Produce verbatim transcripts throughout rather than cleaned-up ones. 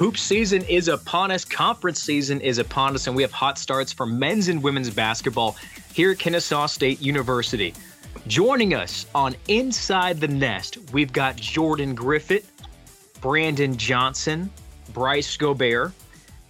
Hoop season is upon us. Conference season is upon us, and we have hot starts for men's and women's basketball here at Kennesaw State University. Joining us on Inside the Nest, we've got Jordan Griffith, Brandon Johnson, Bryce Gobert,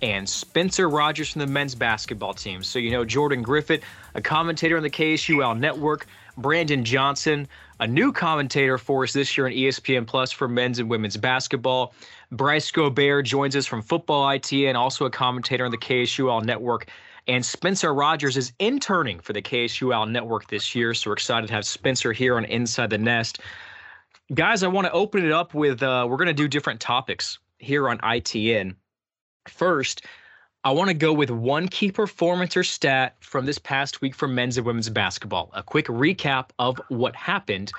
and Spencer Rogers from the men's basketball team. So you know Jordan Griffith, a commentator on the K S U L Network, Brandon Johnson, a new commentator for us this year on E S P N Plus for men's and women's basketball. Bryce Gobert joins us from Football I T N, also a commentator on the K S U L Network. And Spencer Rogers is interning for the K S U L Network this year, so we're excited to have Spencer here on Inside the Nest. Guys, I want to open it up with, uh, we're going to do different topics here on I T N. First, I want to go with one key performance or stat from this past week for men's and women's basketball. A quick recap of what happened.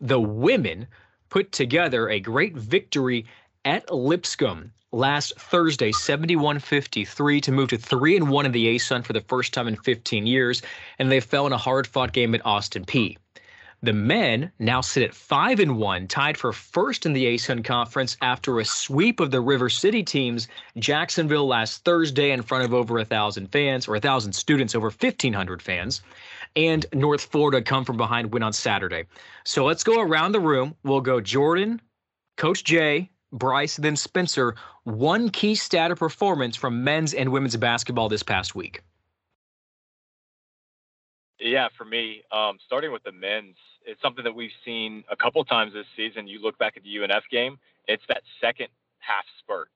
The women put together a great victory at Lipscomb last Thursday, seventy-one fifty-three, to move to three and one in the A S U N for the first time in fifteen years, and they fell in a hard-fought game at Austin Peay. The men now sit at five and one, tied for first in the A S U N Conference after a sweep of the River City teams, Jacksonville last Thursday in front of over one thousand fans, or one thousand students, over fifteen hundred fans, and North Florida come from behind win on Saturday. So let's go around the room. We'll go Jordan, Coach Jay, Bryce, then Spencer. One key stat or performance from men's and women's basketball this past week. Yeah, for me, um, starting with the men's, it's something that we've seen a couple times this season. You look back at the U N F game, it's that second half spurt,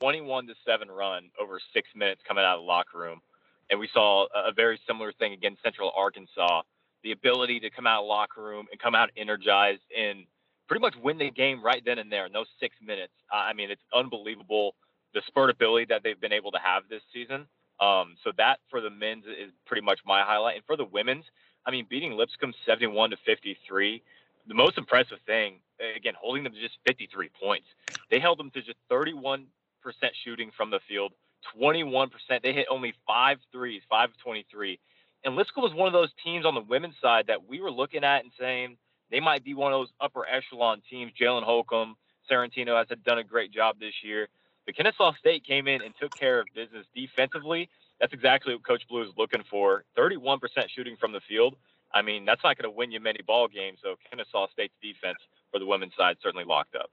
twenty-one to seven run over six minutes coming out of the locker room. And we saw a very similar thing against Central Arkansas, the ability to come out of the locker room and come out energized and pretty much win the game right then and there in those six minutes. I mean, it's unbelievable the spurt ability that they've been able to have this season. Um, so that for the men's is pretty much my highlight. And for the women's, I mean, beating Lipscomb seventy-one to fifty-three, the most impressive thing, again, holding them to just fifty-three points. They held them to just thirty-one percent shooting from the field, twenty-one percent. They hit only five threes, five of twenty-three. And Lipscomb was one of those teams on the women's side that we were looking at and saying they might be one of those upper echelon teams. Jalen Holcomb, Sarantino has done a great job this year. But Kennesaw State came in and took care of business defensively. That's exactly what Coach Blue is looking for. thirty-one percent shooting from the field. I mean, that's not going to win you many ball games. So Kennesaw State's defense for the women's side certainly locked up.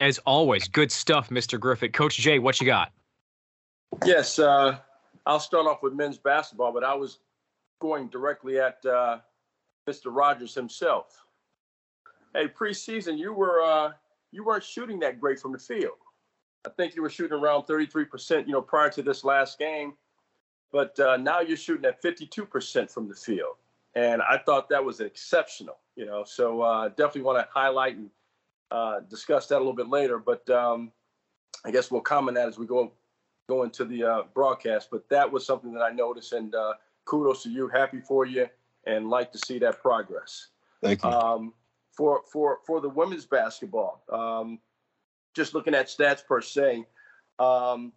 As always, good stuff, Mister Griffith. Coach Jay, what you got? Yes, uh, I'll start off with men's basketball, but I was going directly at uh, Mister Rogers himself. Hey, preseason, you were uh, you weren't shooting that great from the field. I think you were shooting around thirty-three percent, you know, prior to this last game. But uh, now you're shooting at fifty-two percent from the field. And I thought that was exceptional, you know. So uh, definitely want to highlight and uh, discuss that a little bit later. But um, I guess we'll comment that as we go, go into the uh, broadcast. But that was something that I noticed. And uh, kudos to you. Happy for you. And like to see that progress. Thank you. Um, for, for, for the women's basketball, um, just looking at stats per se, um,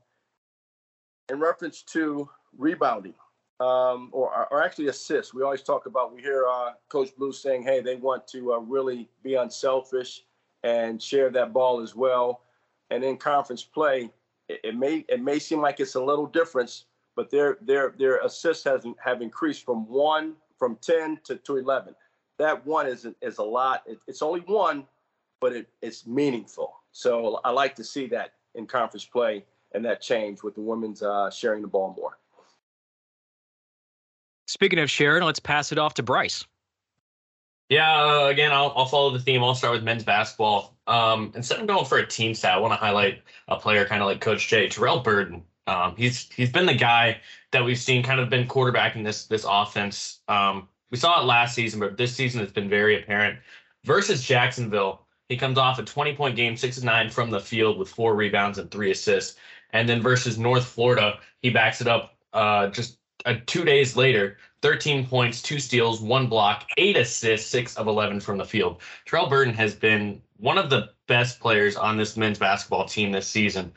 in reference to rebounding um, or, or actually assists, we always talk about, we hear uh, Coach Blue saying, hey, they want to uh, really be unselfish and share that ball as well. And in conference play, it, it may it may seem like it's a little difference, but their their their assists has, have increased from one, from ten to, to eleven. That one is is a lot. It, it's only one, but it, it's meaningful. So I like to see that in conference play and that change with the women's uh, sharing the ball more. Speaking of sharing, let's pass it off to Bryce. Yeah, uh, again, I'll, I'll follow the theme. I'll start with men's basketball. Um, instead of going for a team stat, I want to highlight a player kind of like Coach Jay, Terrell Burton. Um, he's he's been the guy that we've seen kind of been quarterbacking this this offense. Um, we saw it last season, but this season it's been very apparent. Versus Jacksonville, he comes off a twenty-point game, six of nine from the field with four rebounds and three assists. And then versus North Florida, he backs it up uh, just uh, two days later, thirteen points, two steals, one block, eight assists, six of eleven from the field. Terrell Burton has been one of the best players on this men's basketball team this season.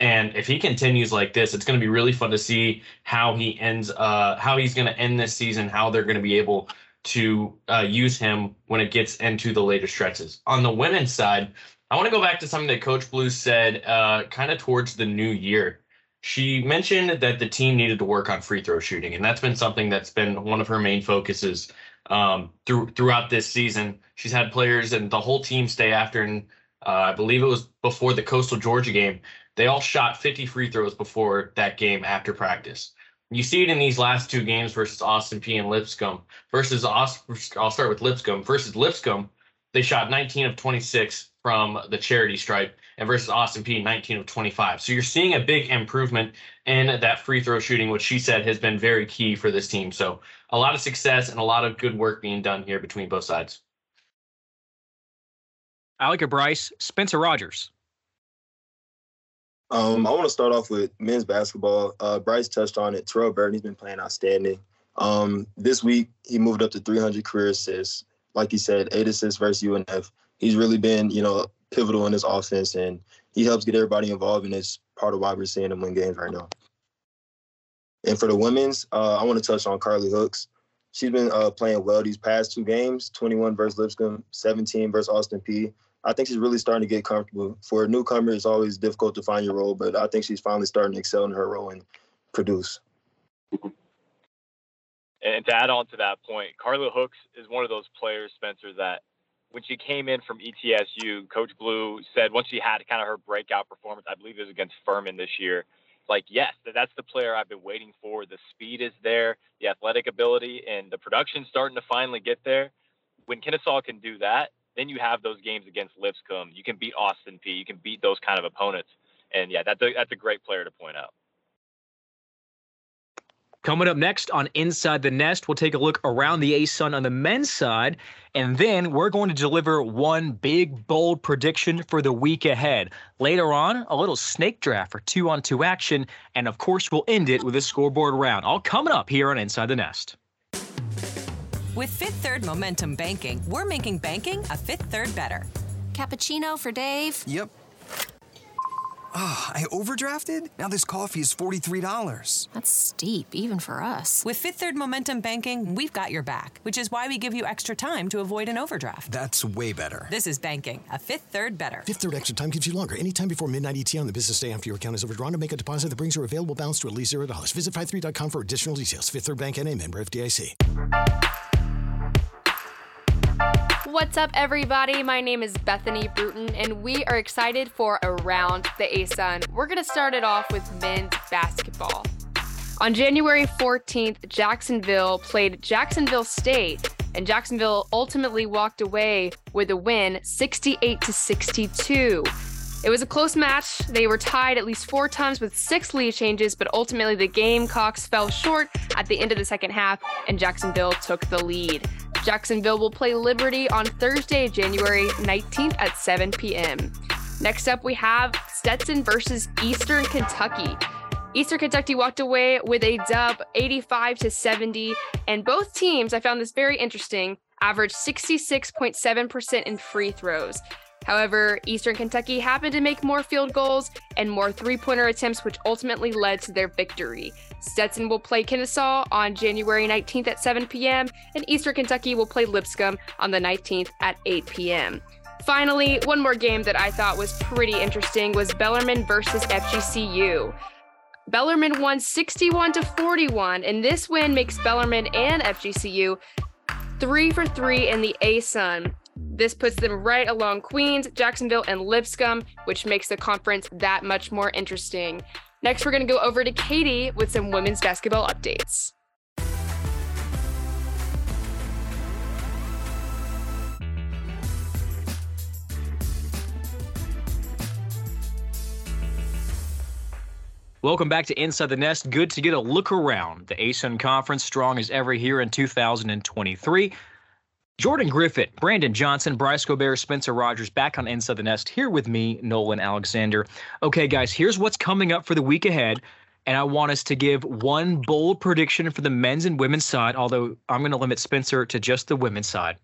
And if he continues like this, it's going to be really fun to see how he ends, uh, how he's going to end this season, how they're going to be able to uh, use him when it gets into the later stretches. On the women's side, I want to go back to something that Coach Blue said uh, kind of towards the new year. She mentioned that the team needed to work on free throw shooting, and that's been something that's been one of her main focuses um, through, throughout this season. She's had players and the whole team stay after, and uh, I believe it was before the Coastal Georgia game, they all shot fifty free throws before that game after practice. You see it in these last two games versus Austin Peay and Lipscomb. Versus Austin, I'll start with Lipscomb. Versus Lipscomb, they shot nineteen of twenty-six from the charity stripe, and versus Austin Peay, nineteen of twenty-five. So you're seeing a big improvement in that free throw shooting, which she said has been very key for this team. So a lot of success and a lot of good work being done here between both sides. Alec or Bryce, Spencer Rogers. Um, I want to start off with men's basketball. Uh, Bryce touched on it. Terrell Burton, he's been playing outstanding. Um, this week, he moved up to three hundred career assists. Like he said, eight assists versus U N F. He's really been, you know, pivotal in this offense, and he helps get everybody involved, and it's part of why we're seeing him win games right now. And for the women's, uh, I want to touch on Carly Hooks. She's been uh, playing well these past two games, twenty-one versus Lipscomb, seventeen versus Austin Peay. I think she's really starting to get comfortable. For a newcomer, it's always difficult to find your role, but I think she's finally starting to excel in her role and produce. And to add on to that point, Carla Hooks is one of those players, Spencer, that when she came in from E T S U, Coach Blue said once she had kind of her breakout performance, I believe it was against Furman this year, like, yes, that's the player I've been waiting for. The speed is there, the athletic ability, and the production's starting to finally get there. When Kennesaw can do that, then you have those games against Lipscomb. You can beat Austin Peay. You can beat those kind of opponents. And, yeah, that's a, that's a great player to point out. Coming up next on Inside the Nest, we'll take a look around the A S U N on the men's side, and then we're going to deliver one big, bold prediction for the week ahead. Later on, a little snake draft for two-on-two action, and, of course, we'll end it with a scoreboard round. All coming up here on Inside the Nest. With Fifth Third Momentum Banking, we're making banking a Fifth Third better. Cappuccino for Dave. Yep. Ah, oh, I overdrafted? Now this coffee is forty-three dollars. That's steep, even for us. With Fifth Third Momentum Banking, we've got your back, which is why we give you extra time to avoid an overdraft. That's way better. This is banking a Fifth Third better. Fifth Third extra time gives you longer. Any time before midnight E T on the business day after your account is overdrawn to make a deposit that brings your available balance to at least zero dollars. Visit fifty-three dot com for additional details. Fifth Third Bank N A member F D I C. What's up, everybody? My name is Bethany Bruton, and we are excited for Around the A S U N. We're going to start it off with men's basketball. On January fourteenth, Jacksonville played Jacksonville State, and Jacksonville ultimately walked away with a win, sixty-eight to sixty-two. It was a close match. They were tied at least four times with six lead changes, but ultimately the Gamecocks fell short at the end of the second half, and Jacksonville took the lead. Jacksonville will play Liberty on Thursday, January nineteenth at seven p.m. Next up, we have Stetson versus Eastern Kentucky. Eastern Kentucky walked away with a dub, eighty-five to seventy, and both teams, I found this very interesting, averaged sixty-six point seven percent in free throws. However, Eastern Kentucky happened to make more field goals and more three-pointer attempts, which ultimately led to their victory. Stetson will play Kennesaw on January nineteenth at seven p.m., and Eastern Kentucky will play Lipscomb on the nineteenth at eight p.m. Finally, one more game that I thought was pretty interesting was Bellarmine versus F G C U. Bellarmine won sixty-one to forty-one, and this win makes Bellarmine and F G C U three for three in the A S U N. This puts them right along Queens, Jacksonville, and Lipscomb, which makes the conference that much more interesting. Next, we're going to go over to Katie with some women's basketball updates. Welcome back to Inside the Nest. Good to get a look around the A S U N Conference, strong as ever here in two thousand twenty-three. Jordan Griffith, Brandon Johnson, Bryce Gobert, Spencer Rogers, back on Inside the Nest, here with me, Nolan Alexander. Okay, guys, here's what's coming up for the week ahead, and I want us to give one bold prediction for the men's and women's side, although I'm going to limit Spencer to just the women's side.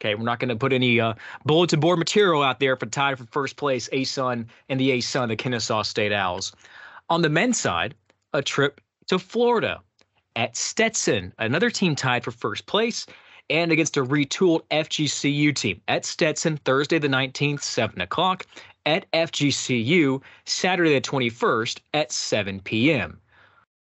Okay, we're not going to put any uh, bulletin board material out there for tied for first place, A S U N and the A S U N, the Kennesaw State Owls. On the men's side, a trip to Florida at Stetson, another team tied for first place. and against a retooled F G C U team at Stetson Thursday the nineteenth, seven o'clock, at F G C U Saturday the twenty-first at seven p.m.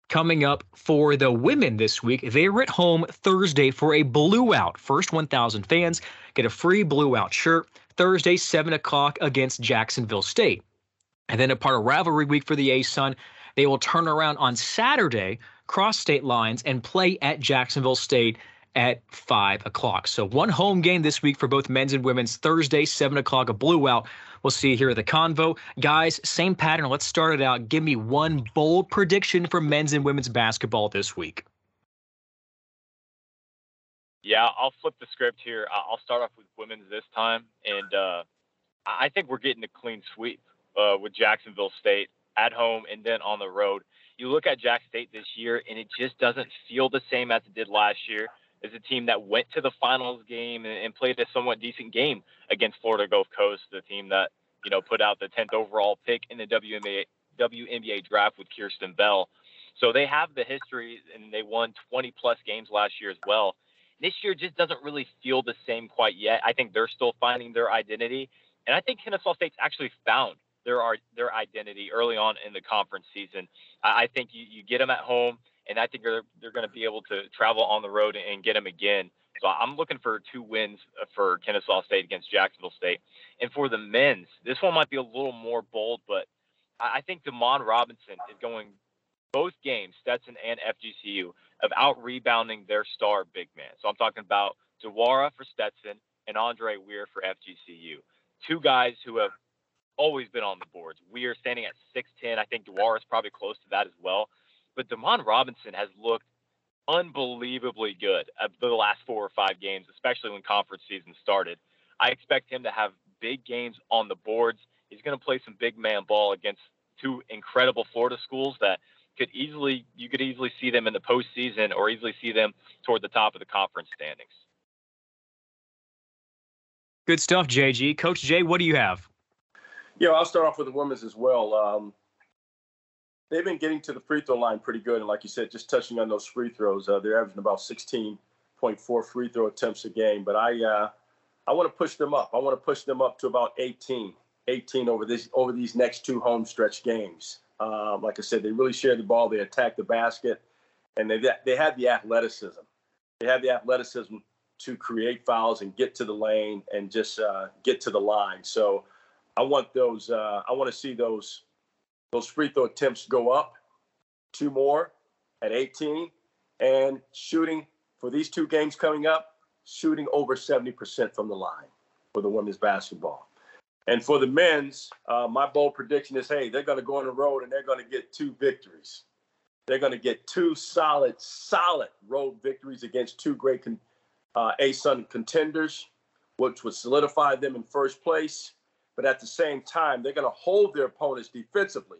Coming up for the women this week, they are at home Thursday for a Blue Out. First one thousand fans get a free Blue Out shirt Thursday, seven o'clock against Jacksonville State. And then a part of rivalry week for the A S U N, they will turn around on Saturday, cross state lines, and play at Jacksonville State at five o'clock. So one home game this week for both men's and women's. Thursday, seven o'clock, a Blue Out. We'll see you here at the Convo. Guys, same pattern. Let's start it out. Give me one bold prediction for men's and women's basketball this week. Yeah, I'll flip the script here. I'll start off with women's this time. And uh, I think we're getting a clean sweep uh, with Jacksonville State at home and then on the road. You look at Jack State this year, and it just doesn't feel the same as it did last year. Is a team that went to the finals game and played a somewhat decent game against Florida Gulf Coast, the team that, you know, put out the tenth overall pick in the W N B A draft with Kirsten Bell. So they have the history, and they won twenty plus games last year as well. This year just doesn't really feel the same quite yet. I think they're still finding their identity, and I think Kennesaw State's actually found their their identity early on in the conference season. I think you, you get them at home, and I think they're, they're going to be able to travel on the road and get them again. So I'm looking for two wins for Kennesaw State against Jacksonville State. And for the men's, this one might be a little more bold, but I think DeMond Robinson is going both games, Stetson and F G C U, of out-rebounding their star big man. So I'm talking about Diwara for Stetson and Andre Weir for F G C U. Two guys who have always been on the boards. Weir standing at six ten. I think Diwara is probably close to that as well. But DeMond Robinson has looked unbelievably good at the last four or five games, especially when conference season started. I expect him to have big games on the boards. He's going to play some big man ball against two incredible Florida schools that could easily you could easily see them in the postseason or easily see them toward the top of the conference standings. Good stuff, J G. Coach J, what do you have? Yeah, I'll start off with the women's as well. Um, They've been getting to the free throw line pretty good. And like you said, just touching on those free throws, uh, they're averaging about sixteen point four free throw attempts a game. But I uh, I want to push them up. I want to push them up to about eighteen, eighteen over this over these next two home stretch games. Um, like I said, they really share the ball. They attack the basket. And they they have the athleticism. They have the athleticism to create fouls and get to the lane and just uh, get to the line. So I want those uh, I want to see those. Those free throw attempts go up two more at eighteen, and shooting for these two games coming up, shooting over seventy percent from the line for the women's basketball. And for the men's, uh, my bold prediction is, hey, they're going to go on the road and they're going to get two victories. They're going to get two solid, solid road victories against two great con- uh, A S U N contenders, which would solidify them in first place. But at the same time, they're going to hold their opponents defensively,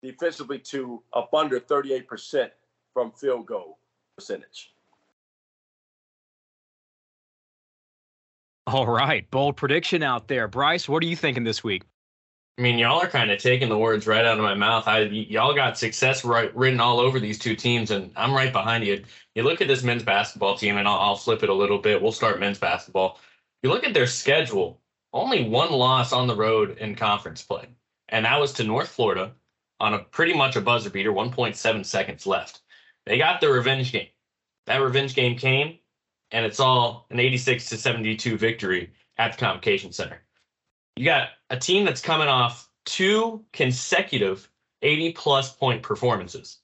defensively to up under thirty-eight percent from field goal percentage. All right. Bold prediction out there. Bryce, what are you thinking this week? I mean, y'all are kind of taking the words right out of my mouth. I, y- y'all got success right, written all over these two teams, and I'm right behind you. You look at this men's basketball team, and I'll, I'll flip it a little bit. We'll start men's basketball. You look at their schedule. Only one loss on the road in conference play, and that was to North Florida on a pretty much a buzzer beater, one point seven seconds left. They got the revenge game. That revenge game came, and it's all an eighty-six to seventy-two victory at the Convocation Center. You got a team that's coming off two consecutive eighty-plus point performances.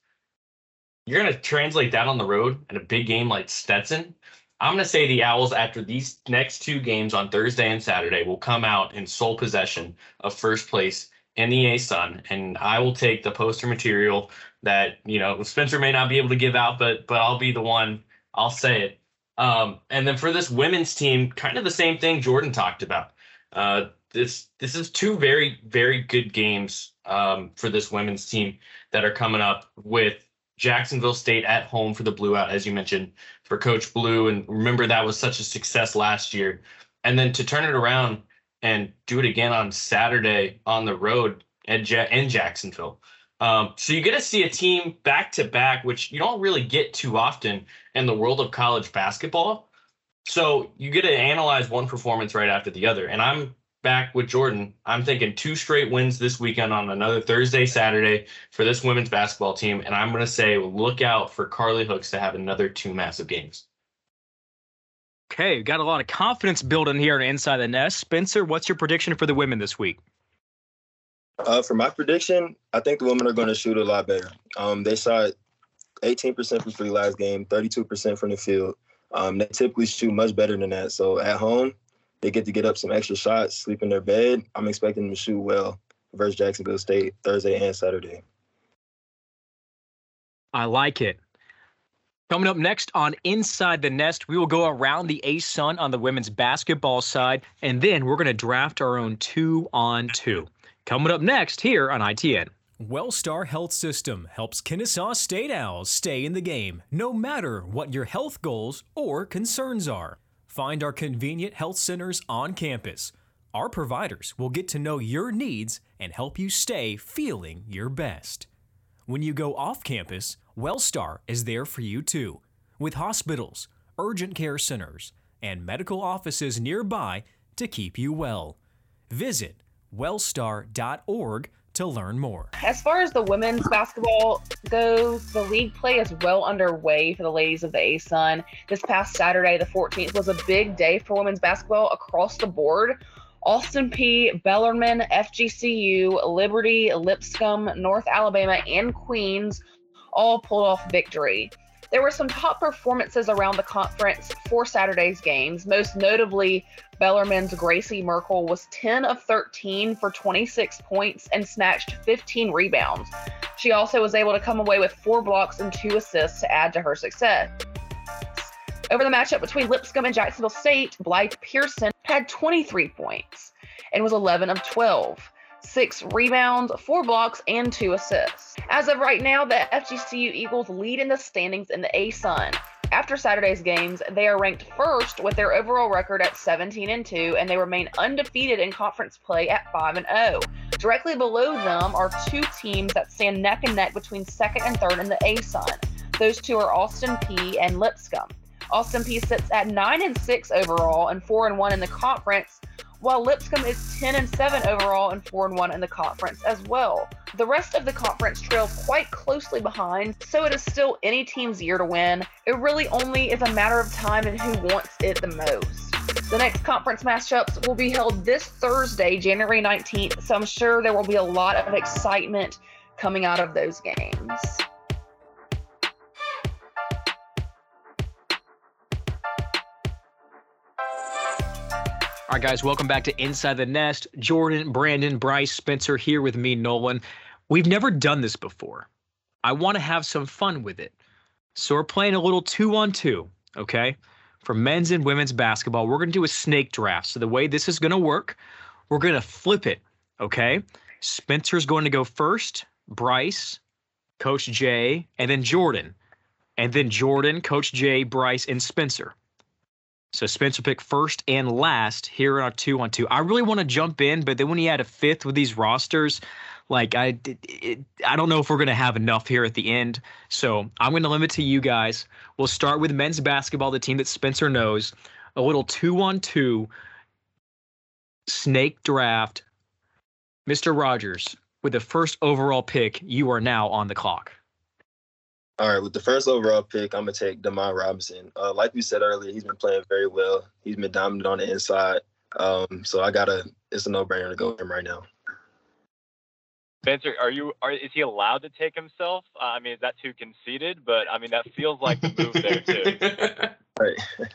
You're going to translate that on the road in a big game like Stetson. I'm going to say the Owls, after these next two games on Thursday and Saturday, will come out in sole possession of first place in the A S U N, and I will take the poster material that, you know, Spencer may not be able to give out, but but I'll be the one. I'll say it. Um, and then for this women's team, kind of the same thing Jordan talked about. Uh, this this is two very, very good games um, for this women's team that are coming up with Jacksonville State at home for the Blue Out, as you mentioned, for Coach Blue. And remember, that was such a success last year. And then to turn it around and do it again on Saturday on the road at ja- in Jacksonville. Um, so you get to see a team back to back, which you don't really get too often in the world of college basketball. So you get to analyze one performance right after the other. And I'm back with Jordan. I'm thinking two straight wins this weekend on another Thursday, Saturday for this women's basketball team. And I'm going to say, look out for Carly Hooks to have another two massive games. Okay, got a lot of confidence building here on Inside the Nest. Spencer, what's your prediction for the women this week? Uh, for my prediction, I think the women are going to shoot a lot better. Um, they shot eighteen percent from three last game, thirty-two percent from the field. Um, they typically shoot much better than that. So at home, they get to get up some extra shots, sleep in their bed. I'm expecting them to shoot well versus Jacksonville State Thursday and Saturday. I like it. Coming up next on Inside the Nest, we will go around the A S U N on the women's basketball side, and then we're going to draft our own two-on-two. Coming up next here on I T N. WellStar Health System helps Kennesaw State Owls stay in the game, no matter what your health goals or concerns are. Find our convenient health centers on campus. Our providers will get to know your needs and help you stay feeling your best. When you go off campus, WellStar is there for you too, with hospitals, urgent care centers, and medical offices nearby to keep you well. Visit wellstar dot org to learn more. As far as the women's basketball goes, the league play is well underway for the ladies of the A S U N. This past Saturday, the fourteenth, was a big day for women's basketball across the board. Austin Peay, Bellarmine, F G C U, Liberty, Lipscomb, North Alabama, and Queens all pulled off victory. There were some top performances around the conference for Saturday's games. Most notably, Bellarmine's Gracie Merkel was ten of thirteen for twenty-six points and snatched fifteen rebounds. She also was able to come away with four blocks and two assists to add to her success. Over the matchup between Lipscomb and Jacksonville State, Blythe Pearson had twenty-three points and was eleven of twelve. Six rebounds, four blocks, and two assists. As of right now, the F G C U Eagles lead in the standings in the A S U N. After Saturday's games, they are ranked first with their overall record at seventeen and two, and they remain undefeated in conference play at five and oh. Directly below them are two teams that stand neck and neck between second and third in the A S U N. Those two are Austin Peay and Lipscomb. Austin Peay sits at nine and six overall and four and one in the conference, while Lipscomb is ten and seven overall and four and one in the conference as well. The rest of the conference trails quite closely behind, so it is still any team's year to win. It really only is a matter of time and who wants it the most. The next conference matchups will be held this Thursday, January nineteenth, so I'm sure there will be a lot of excitement coming out of those games. All right, guys, welcome back to Inside the Nest. Jordan, Brandon, Bryce, Spencer here with me, Nolan. We've never done this before. I want to have some fun with it. So we're playing a little two-on-two, okay, for men's and women's basketball. We're going to do a snake draft. So the way this is going to work, we're going to flip it, okay? Spencer's going to go first, Bryce, Coach Jay, and then Jordan. And then Jordan, Coach Jay, Bryce, and Spencer. So Spencer picked first and last here in our two on two. I really want to jump in, but then when he had a fifth with these rosters, like I, it, it, I don't know if we're going to have enough here at the end. So I'm going to limit to you guys. We'll start with men's basketball, the team that Spencer knows, a little two on two snake draft. Mister Rogers, with the first overall pick, you are now on the clock. All right, with the first overall pick, I'm going to take DeMond Robinson. Uh, like we said earlier, he's been playing very well. He's been dominant on the inside. Um, so I got to – it's a no-brainer to go with him right now. Spencer, are you – are is he allowed to take himself? Uh, I mean, is that too conceited? But, I mean, that feels like the move there, too. Right.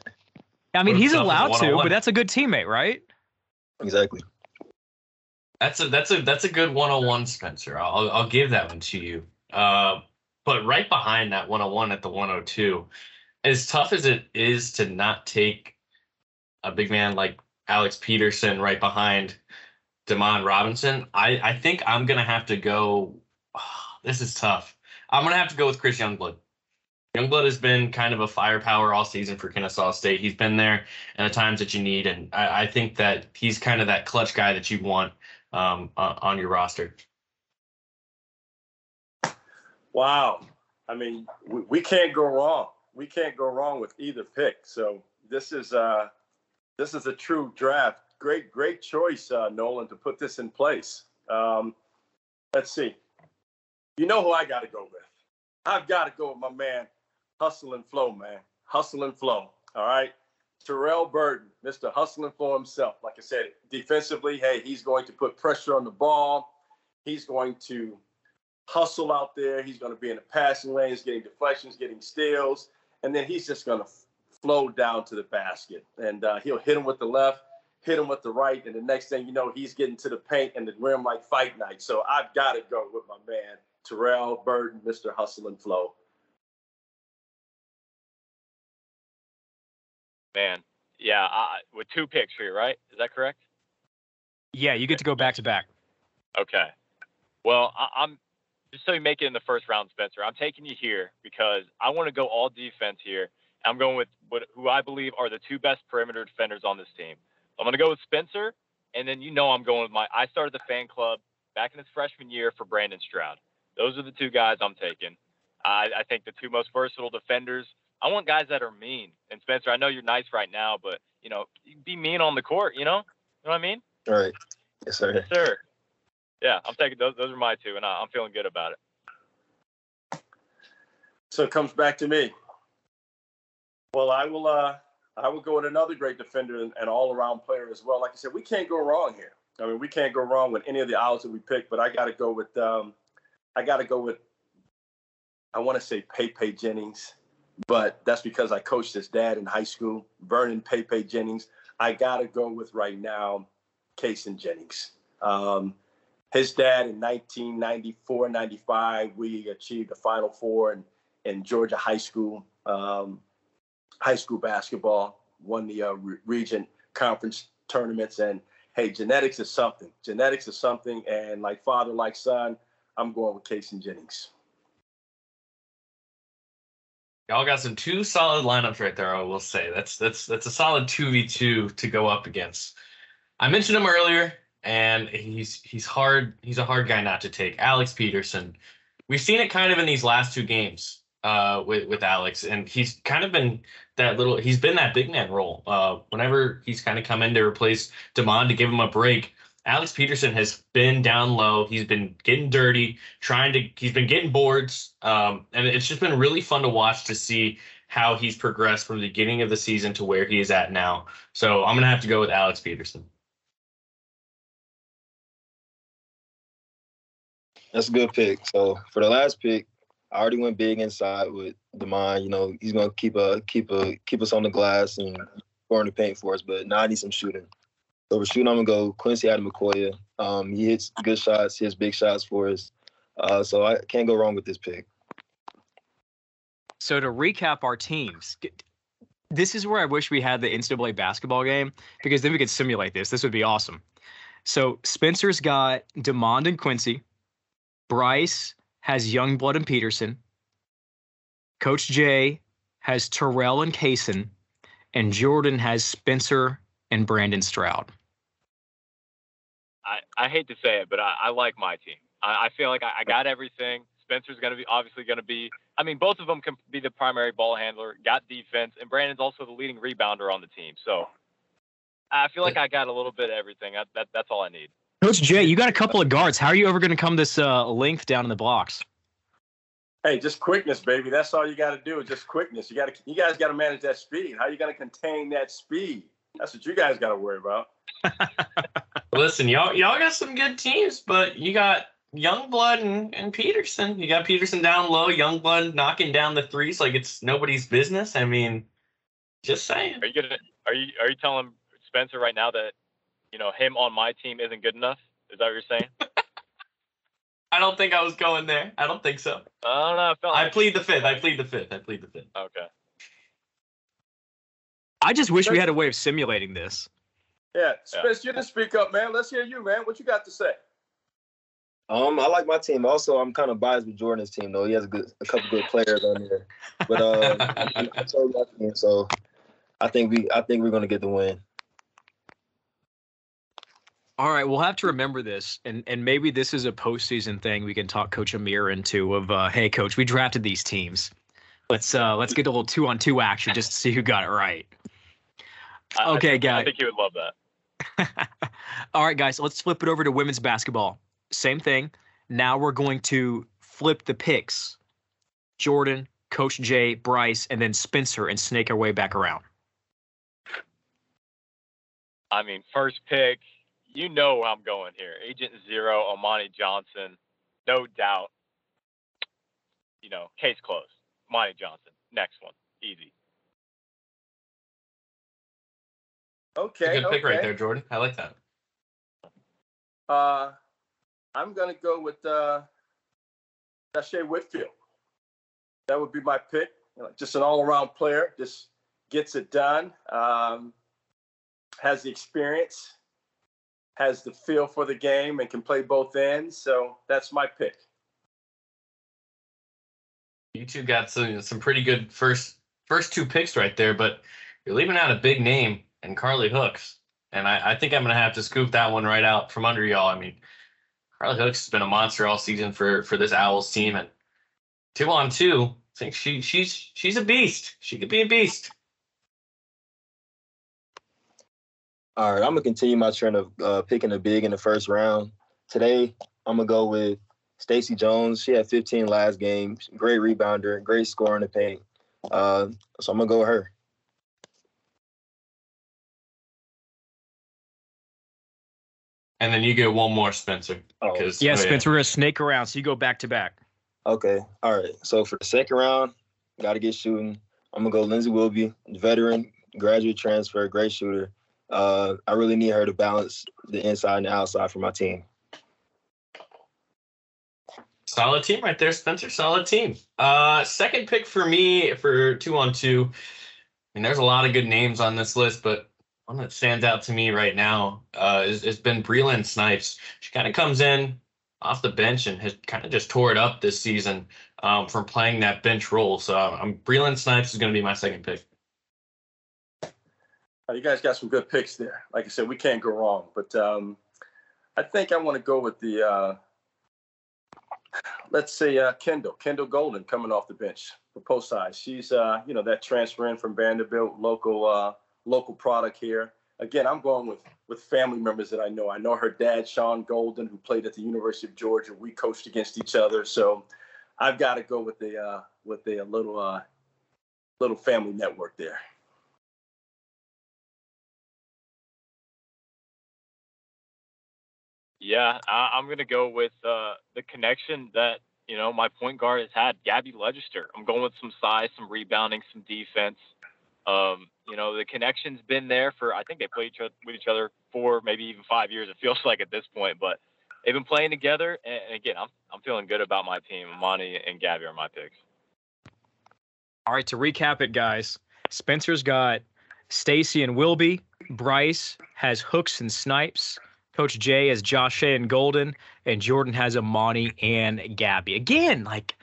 I mean, he's allowed to, but that's a good teammate, right? Exactly. That's a that's a, that's a good one-on-one, Spencer. I'll I'll give that one to you. Uh But right behind that one oh one at the one oh two, as tough as it is to not take a big man like Alex Peterson right behind DeMond Robinson, I, I think I'm going to have to go oh, – this is tough. I'm going to have to go with Chris Youngblood. Youngblood has been kind of a firepower all season for Kennesaw State. He's been there in the times that you need, and I, I think that he's kind of that clutch guy that you want um, uh, on your roster. Wow. I mean, we, we can't go wrong. We can't go wrong with either pick. So this is uh, this is a true draft. Great, great choice, uh, Nolan, to put this in place. Um, let's see. You know who I got to go with. I've got to go with my man, Hustle and Flow, man. Hustle and Flow, all right? Terrell Burton, Mister Hustle and Flow himself. Like I said, defensively, hey, he's going to put pressure on the ball. He's going to hustle out there. He's going to be in the passing lanes, getting deflections, getting steals. And then he's just going to f- flow down to the basket. And uh, he'll hit him with the left, hit him with the right, and the next thing you know, he's getting to the paint and the rim like fight night. So I've got to go with my man, Terrell Burton, Mister Hustle and Flow. Man, yeah, I, with two picks here, right? Is that correct? Yeah, you get to go back to back. Okay. Well, I, I'm just so you make it in the first round, Spencer. I'm taking you here because I want to go all defense here. I'm going with what, who I believe are the two best perimeter defenders on this team. I'm going to go with Spencer, and then you know I'm going with my – I started the fan club back in his freshman year for Brandon Stroud. Those are the two guys I'm taking. I, I think the two most versatile defenders. I want guys that are mean. And, Spencer, I know you're nice right now, but, you know, be mean on the court, you know? You know what I mean? All right. Yes, sir. Yes, sir. Yeah, I'm taking those. Those are my two, and I, I'm feeling good about it. So it comes back to me. Well, I will uh, – I would go with another great defender and, and all-around player as well. Like I said, we can't go wrong here. I mean, we can't go wrong with any of the owls that we pick. But I got to go with, um, I got to go with. I want to say Pepe Jennings, but that's because I coached his dad in high school, Vernon Pepe Jennings. I got to go with right now, Kasen Jennings. Um, his dad in nineteen ninety-four ninety-five, we achieved a Final Four in, in Georgia high school. Um, high school basketball, won the uh, re- region conference tournaments. And, hey, genetics is something. Genetics is something. And like father, like son, I'm going with Kasen Jennings. Y'all got some two solid lineups right there, I will say. That's that's that's a solid two v two to go up against. I mentioned him earlier, and he's he's hard. He's a hard guy not to take. Alex Peterson. We've seen it kind of in these last two games. Uh, with, with Alex, and he's kind of been that little, he's been that big man role. Uh, whenever he's kind of come in to replace DeMond to give him a break, Alex Peterson has been down low. He's been getting dirty, trying to, he's been getting boards. Um, and it's just been really fun to watch to see how he's progressed from the beginning of the season to where he is at now. So I'm going to have to go with Alex Peterson. That's a good pick. So for the last pick, I already went big inside with DeMond. You know, he's gonna keep a keep a keep us on the glass and scoring the paint for us. But now I need some shooting. So for shooting, I'm gonna go Quincy Adamakoya. Um, he hits good shots, he hits big shots for us. Uh, so I can't go wrong with this pick. So to recap our teams, this is where I wish we had the N C double A basketball game because then we could simulate this. This would be awesome. So Spencer's got DeMond and Quincy, Bryce has Youngblood and Peterson. Coach Jay has Terrell and Kasen. And Jordan has Spencer and Brandon Stroud. I, I hate to say it, but I, I like my team. I, I feel like I, I got everything. Spencer's going to be obviously going to be, I mean, both of them can be the primary ball handler, got defense, and Brandon's also the leading rebounder on the team. So I feel like I got a little bit of everything. I, that, that's all I need. Coach Jay, you got a couple of guards. How are you ever going to come this uh, length down in the blocks? Hey, just quickness, baby. That's all you got to do. Just quickness. You got to. You guys got to manage that speed. How are you going to contain that speed? That's what you guys got to worry about. Listen, y'all, y'all got some good teams, but you got Youngblood and, and Peterson. You got Peterson down low. Youngblood knocking down the threes like it's nobody's business. I mean, just saying. Are you gonna, Are you? Are you telling Spencer right now that? You know, him on my team isn't good enough? Is that what you're saying? I don't think I was going there. I don't think so. I don't know. I, felt like I plead the fifth. I plead the fifth. I plead the fifth. Okay. I just wish we had a way of simulating this. Yeah. Spence, yeah. You didn't speak up, man. Let's hear you, man. What you got to say? Um, I like my team. Also, I'm kind of biased with Jordan's team, though. He has a good, a couple good players on there. But uh, I, I told my team, so I think we, I think we're gonna get the win. All right, we'll have to remember this, and, and maybe this is a postseason thing we can talk Coach Amir into of, uh, hey, Coach, we drafted these teams. Let's uh, let's get a little two-on-two action just to see who got it right. Okay, I, guys. I think he would love that. All right, guys, let's flip it over to women's basketball. Same thing. Now we're going to flip the picks. Jordan, Coach Jay, Bryce, and then Spencer, and snake our way back around. I mean, first pick, you know where I'm going here. Agent Zero, Amani Johnson, no doubt. You know, case closed. Amani Johnson, next one, easy. Okay, That's a good okay. pick right there, Jordan. I like that. Uh, I'm going to go with uh, Dashae Whitfield. That would be my pick. You know, just an all-around player. Just gets it done. Um, has the experience. Has the feel for the game and can play both ends. So that's my pick. You two got some some pretty good first first two picks right there, but you're leaving out a big name and Carly Hooks. And I, I think I'm going to have to scoop that one right out from under y'all. I mean, Carly Hooks has been a monster all season for for this Owls team, and two on two, I think she she's she's a beast. She could be a beast. All right, I'm gonna continue my trend of uh, picking a big in the first round. Today, I'm gonna go with Stacey Jones. She had fifteen last game. Great rebounder, great scorer in the paint. Uh, so I'm gonna go with her. And then you get one more, Spencer. Oh. Yeah, oh, Spencer, yeah. We're gonna snake around, so you go back to back. Okay, all right. So for the second round, gotta get shooting. I'm gonna go Lindsey Wilby, veteran, graduate transfer, great shooter. Uh, I really need her to balance the inside and the outside for my team. Solid team right there, Spencer. Solid team. Uh, second pick for me for two on two. I mean, there's a lot of good names on this list, but one that stands out to me right now uh, is has been Breland Snipes. She kind of comes in off the bench and has kind of just tore it up this season um, from playing that bench role. So um, Breland Snipes is going to be my second pick. You guys got some good picks there. Like I said, we can't go wrong. But um, I think I want to go with the, uh, let's say, uh, Kendall. Kendall Golden coming off the bench for post size. She's, uh, you know, that transfer in from Vanderbilt, local uh, local product here. Again, I'm going with, with family members that I know. I know her dad, Sean Golden, who played at the University of Georgia. We coached against each other. So I've got to go with the, uh, with the little, uh, little family network there. Yeah, I, I'm going to go with uh, the connection that, you know, my point guard has had, Gabby Legister. I'm going with some size, some rebounding, some defense. Um, you know, the connection's been there for, I think they played each other, with each other four, maybe even five years, it feels like at this point. But they've been playing together. And, and again, I'm, I'm feeling good about my team. Amani and Gabby are my picks. All right, to recap it, guys, Spencer's got Stacey and Wilby. Bryce has Hooks and Snipes. Coach Jay has Dashae and Golden, and Jordan has Amani and Gabby. Again, like,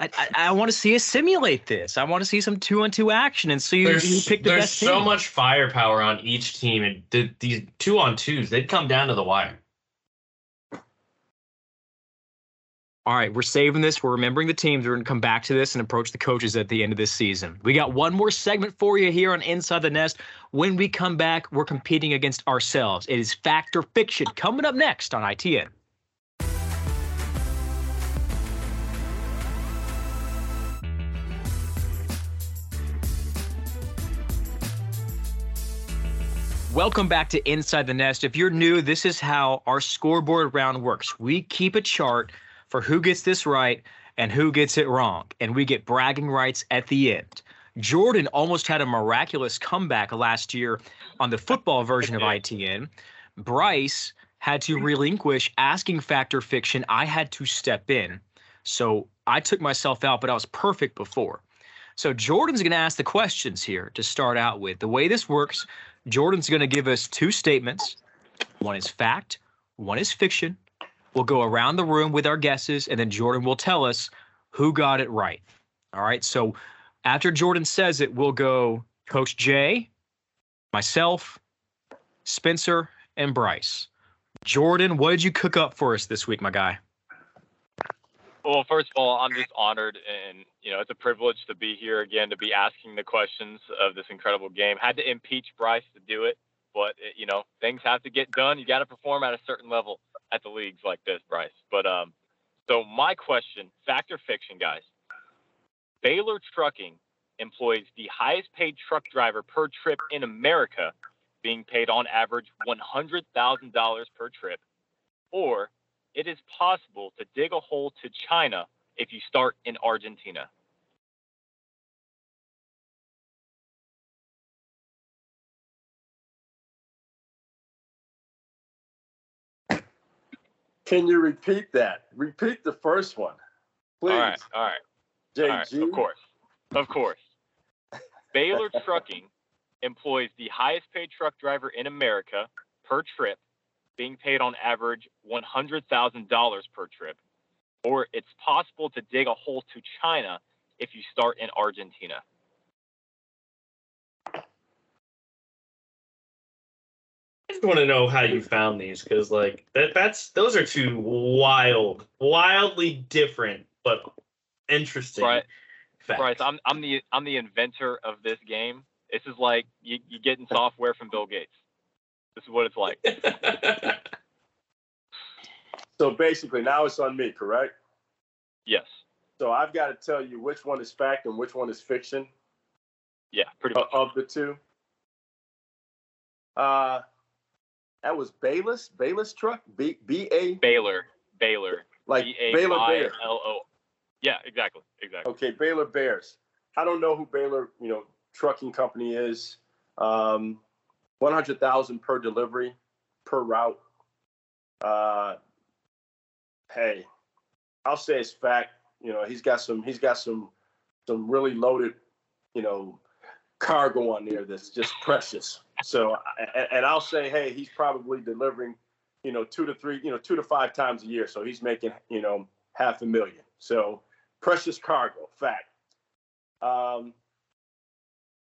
I, I, I want to see us simulate this. I want to see some two-on-two action and see there's, who picked the best team. There's so much firepower on each team, and th- these two-on-twos, they'd come down to the wire. All right, we're saving this. We're remembering the teams. We're going to come back to this and approach the coaches at the end of this season. We got one more segment for you here on Inside the Nest. When we come back, we're competing against ourselves. It is Fact or Fiction coming up next on I T N. Welcome back to Inside the Nest. If you're new, this is how our scoreboard round works. We keep a chart for who gets this right and who gets it wrong, and we get bragging rights at the end. Jordan almost had a miraculous comeback last year on the football version of I T N. Bryce had to relinquish asking Fact or Fiction. I had to step in. So I took myself out, but I was perfect before. So Jordan's going to ask the questions here to start out with. The way this works, Jordan's going to give us two statements. One is fact, one is fiction. We'll go around the room with our guesses, and then Jordan will tell us who got it right. All right, so after Jordan says it, we'll go Coach Jay, myself, Spencer, and Bryce. Jordan, what did you cook up for us this week, my guy? Well, first of all, I'm just honored, and, you know, it's a privilege to be here again, to be asking the questions of this incredible game. Had to impeach Bryce to do it, but, it, you know, things have to get done. You got to perform at a certain level at the leagues like this, Bryce. But um, so my question, fact or fiction, guys, Baylor Trucking employs the highest paid truck driver per trip in America, being paid on average one hundred thousand dollars per trip, or it is possible to dig a hole to China if you start in Argentina. Can you repeat that? Repeat the first one, please. All right, all right. J G? All right, of course, of course. Baylor Trucking employs the highest paid truck driver in America per trip, being paid on average one hundred thousand dollars per trip, or it's possible to dig a hole to China if you start in Argentina. I just want to know how you found these, because like that that's those are two wild, wildly different but interesting Bryce, facts. Bryce, I'm I'm the I'm the inventor of this game. This is like you you getting software from Bill Gates. This is what it's like. So basically, now it's on me, correct? Yes. So I've got to tell you which one is fact and which one is fiction. Yeah, pretty much. Of the two. Uh, that was Bayless, Bayless truck, B B A. Baylor, Baylor, like Baylor Bears. Yeah, exactly, exactly. Okay, Baylor Bears. I don't know who Baylor, you know, Trucking Company is. Um, one hundred thousand per delivery, per route. Uh, hey, I'll say it's fact. You know, he's got some. He's got some. Some really loaded, you know, cargo on there that's just precious. So, and, and I'll say, hey, he's probably delivering, you know, two to three, you know, two to five times a year. So he's making, you know, half a million. So precious cargo, fact. Um,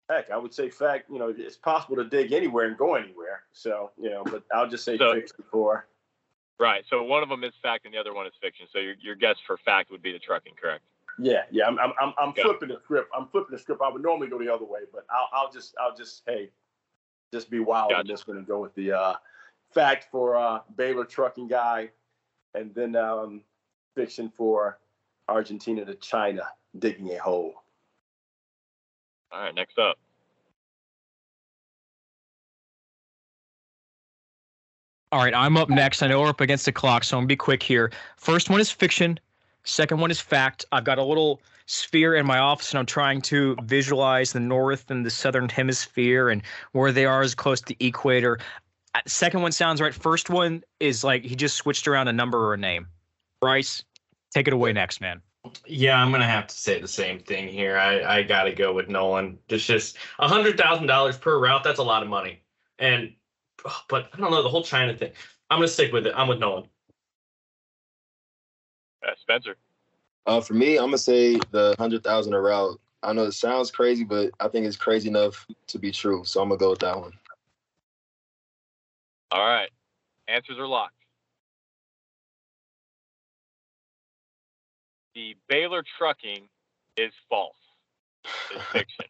Heck, I would say fact, you know, it's possible to dig anywhere and go anywhere. So, you know, but I'll just say so, fiction before. Right. So one of them is fact and the other one is fiction. So your your guess for fact would be the trucking, correct? Yeah, yeah. I'm I'm I'm, I'm flipping the script. I'm flipping the script. I would normally go the other way, but I'll I'll just I'll just hey, just be wild. Gotcha. I'm just gonna go with the uh, fact for uh, Baylor Trucking guy, and then um, fiction for Argentina to China digging a hole. All right, next up. All right, I'm up next. I know we're up against the clock, so I'm going to be quick here. First one is fiction. Second one is fact. I've got a little sphere in my office, and I'm trying to visualize the north and the southern hemisphere and where they are as close to the equator. Second one sounds right. First one is like he just switched around a number or a name. Bryce, take it away next, man. Yeah, I'm going to have to say the same thing here. I, I got to go with Nolan. It's just one hundred thousand dollars per route. That's a lot of money. And but I don't know, the whole China thing. I'm going to stick with it. I'm with Nolan. Uh, Spencer. Uh, for me, I'm going to say the one hundred thousand dollars a route. I know it sounds crazy, but I think it's crazy enough to be true. So I'm going to go with that one. All right. Answers are locked. The Baylor Trucking is false. It's fiction.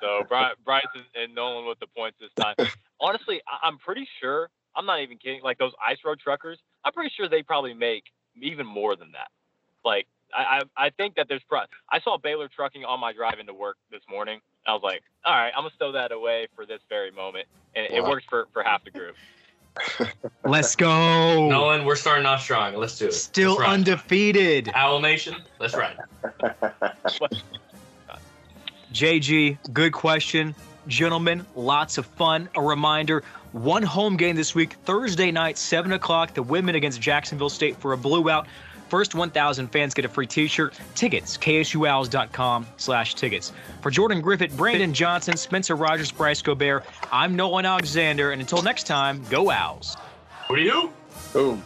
So Bryce and Nolan with the points this time. Honestly, I'm pretty sure, I'm not even kidding, like those ice road truckers, I'm pretty sure they probably make even more than that. Like, I I, I think that there's probably, I saw Baylor Trucking on my drive into work this morning. I was like, all right, I'm going to stow that away for this very moment. And wow. It works for, for half the group. Let's go, Nolan. We're starting off strong. Let's do it. Still undefeated, Owl Nation. Let's ride. J G, good question, gentlemen. Lots of fun. A reminder: one home game this week, Thursday night, seven o'clock. The women against Jacksonville State for a blowout. First one thousand fans get a free T-shirt. Tickets, K S U Owls dot com slash tickets. For Jordan Griffith, Brandon Johnson, Spencer Rogers, Bryce Gobert, I'm Nolan Alexander, and until next time, go Owls. What do you do? Boom.